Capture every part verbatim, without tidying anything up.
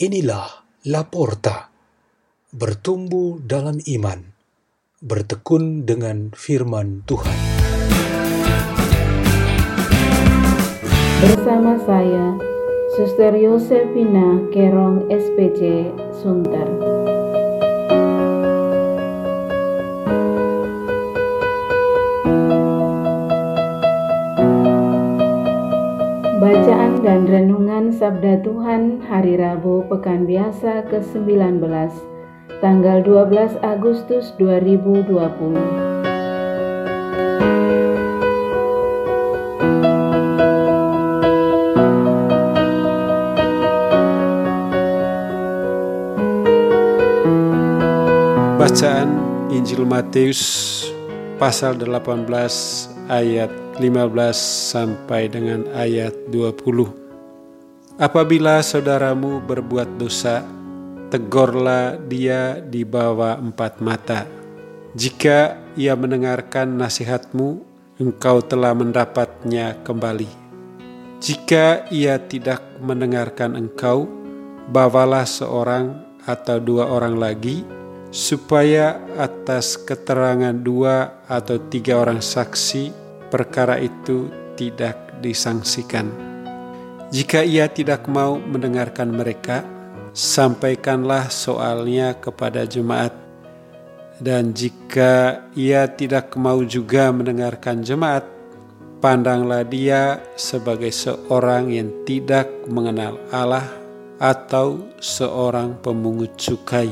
Inilah La Porta, bertumbuh dalam iman, bertekun dengan firman Tuhan. Bersama saya, Suster Yosefina Kerong S P J Sunter. Bacaan dan renungan Sabda Tuhan hari Rabu Pekan Biasa ke sembilan belas, tanggal dua belas Agustus dua ribu dua puluh. Bacaan Injil Matius pasal delapan belas ayat lima belas sampai dengan ayat dua puluh. Apabila saudaramu berbuat dosa, tegurlah dia di bawah empat mata. Jika ia mendengarkan nasihatmu, engkau telah mendapatnya kembali. Jika ia tidak mendengarkan engkau, bawalah seorang atau dua orang lagi, supaya atas keterangan dua atau tiga orang saksi perkara itu tidak disangsikan. Jika ia tidak mau mendengarkan mereka, sampaikanlah soalnya kepada jemaat. Dan jika ia tidak mau juga mendengarkan jemaat, pandanglah dia sebagai seorang yang tidak mengenal Allah atau seorang pemungut cukai.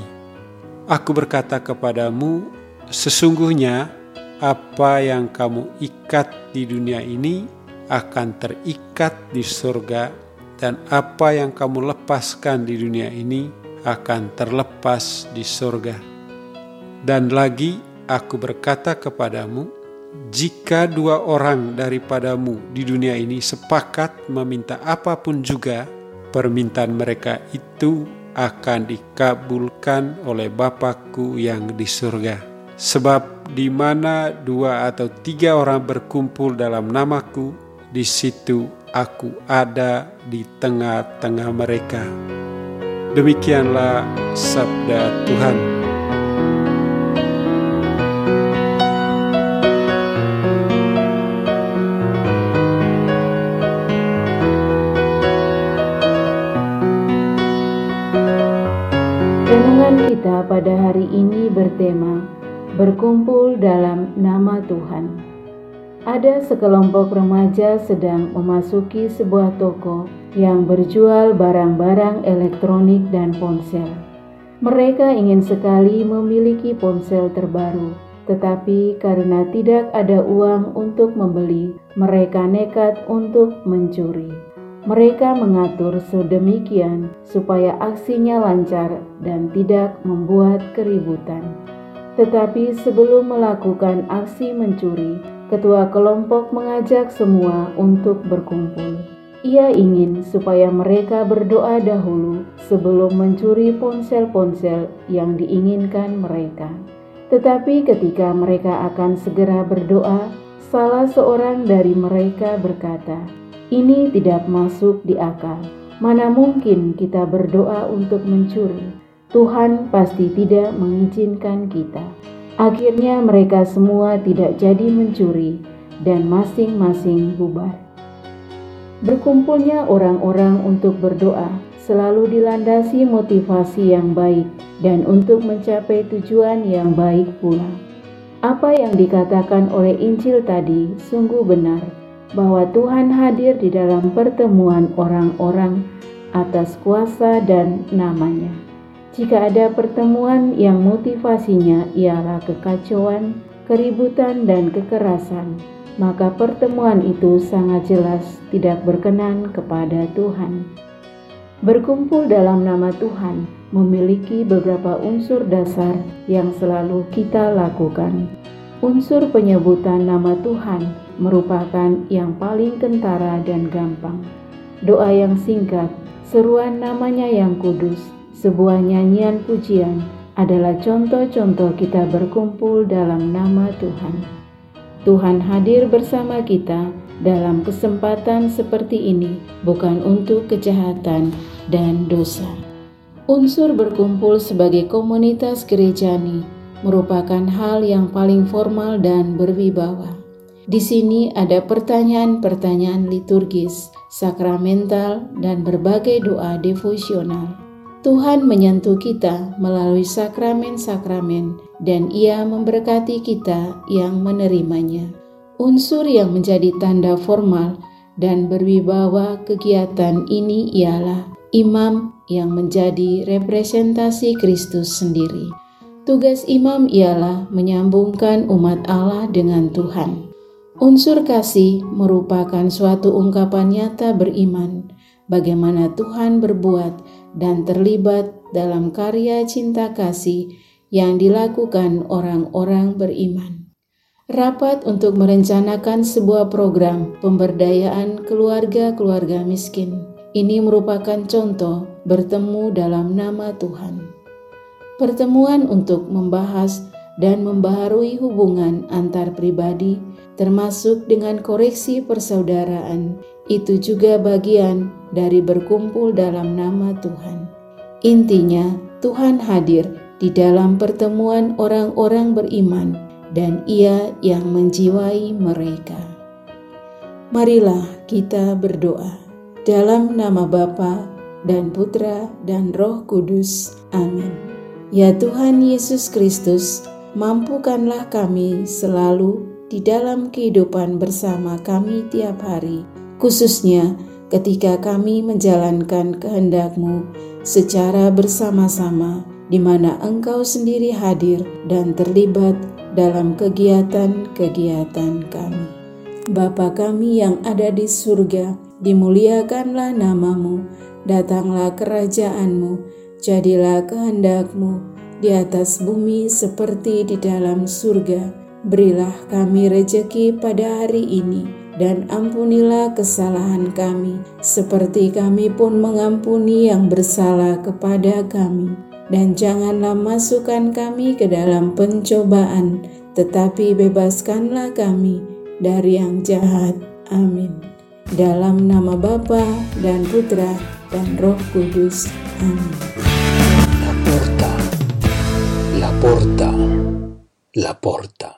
Aku berkata kepadamu, sesungguhnya apa yang kamu ikat di dunia ini akan terikat di surga, dan apa yang kamu lepaskan di dunia ini akan terlepas di surga. Dan lagi aku berkata kepadamu, jika dua orang daripadamu di dunia ini sepakat meminta apapun juga, permintaan mereka itu akan dikabulkan oleh Bapa-Ku yang di surga. Sebab di mana dua atau tiga orang berkumpul dalam namaku, di situ aku ada di tengah-tengah mereka. Demikianlah sabda Tuhan. Renungan kita pada hari ini bertema berkumpul dalam nama Tuhan. Ada sekelompok remaja sedang memasuki sebuah toko yang berjual barang-barang elektronik dan ponsel. Mereka ingin sekali memiliki ponsel terbaru, tetapi karena tidak ada uang untuk membeli, mereka nekat untuk mencuri. Mereka mengatur sedemikian supaya aksinya lancar dan tidak membuat keributan. Tetapi sebelum melakukan aksi mencuri, ketua kelompok mengajak semua untuk berkumpul. Ia ingin supaya mereka berdoa dahulu sebelum mencuri ponsel-ponsel yang diinginkan mereka. Tetapi ketika mereka akan segera berdoa, salah seorang dari mereka berkata, "Ini tidak masuk di akal. Mana mungkin kita berdoa untuk mencuri? Tuhan pasti tidak mengizinkan kita." Akhirnya mereka semua tidak jadi mencuri dan masing-masing bubar. Berkumpulnya orang-orang untuk berdoa selalu dilandasi motivasi yang baik dan untuk mencapai tujuan yang baik pula. Apa yang dikatakan oleh Injil tadi sungguh benar, bahwa Tuhan hadir di dalam pertemuan orang-orang atas kuasa dan nama-Nya. Jika ada pertemuan yang motivasinya ialah kekacauan, keributan, dan kekerasan, maka pertemuan itu sangat jelas tidak berkenan kepada Tuhan. Berkumpul dalam nama Tuhan memiliki beberapa unsur dasar yang selalu kita lakukan. Unsur penyebutan nama Tuhan merupakan yang paling kentara dan gampang. Doa yang singkat, seruan namanya yang kudus, sebuah nyanyian pujian adalah contoh-contoh kita berkumpul dalam nama Tuhan. Tuhan hadir bersama kita dalam kesempatan seperti ini bukan untuk kejahatan dan dosa. Unsur berkumpul sebagai komunitas gerejani merupakan hal yang paling formal dan berwibawa. Di sini ada pertanyaan-pertanyaan liturgis, sakramental, dan berbagai doa devosional. Tuhan menyentuh kita melalui sakramen-sakramen dan Ia memberkati kita yang menerimanya. Unsur yang menjadi tanda formal dan berwibawa kegiatan ini ialah imam yang menjadi representasi Kristus sendiri. Tugas imam ialah menyambungkan umat Allah dengan Tuhan. Unsur kasih merupakan suatu ungkapan nyata beriman, bagaimana Tuhan berbuat dan terlibat dalam karya cinta kasih yang dilakukan orang-orang beriman. Rapat untuk merencanakan sebuah program pemberdayaan keluarga-keluarga miskin. Ini merupakan contoh bertemu dalam nama Tuhan. Pertemuan untuk membahas dan membaharui hubungan antar pribadi, termasuk dengan koreksi persaudaraan, itu juga bagian dari berkumpul dalam nama Tuhan. Intinya, Tuhan hadir di dalam pertemuan orang-orang beriman dan Ia yang menjiwai mereka. Marilah kita berdoa. Dalam nama Bapa dan Putra dan Roh Kudus. Amin. Ya Tuhan Yesus Kristus, mampukanlah kami selalu di dalam kehidupan bersama kami tiap hari, khususnya ketika kami menjalankan kehendak-Mu secara bersama-sama, di mana Engkau sendiri hadir dan terlibat dalam kegiatan-kegiatan kami. Bapa kami yang ada di surga, dimuliakanlah nama-Mu, datanglah kerajaan-Mu, jadilah kehendak-Mu di atas bumi seperti di dalam surga. Berilah kami rejeki pada hari ini, dan ampunilah kesalahan kami, seperti kami pun mengampuni yang bersalah kepada kami. Dan janganlah masukkan kami ke dalam pencobaan, tetapi bebaskanlah kami dari yang jahat. Amin. Dalam nama Bapa dan Putra dan Roh Kudus. Amin. La Porta, La Porta, La Porta.